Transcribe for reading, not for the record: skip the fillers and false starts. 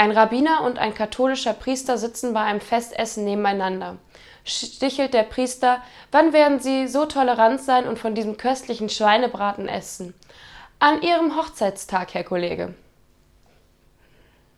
Ein Rabbiner und ein katholischer Priester sitzen bei einem Festessen nebeneinander. Stichelt der Priester: Wann werden Sie so tolerant sein und von diesem köstlichen Schweinebraten essen? An Ihrem Hochzeitstag, Herr Kollege.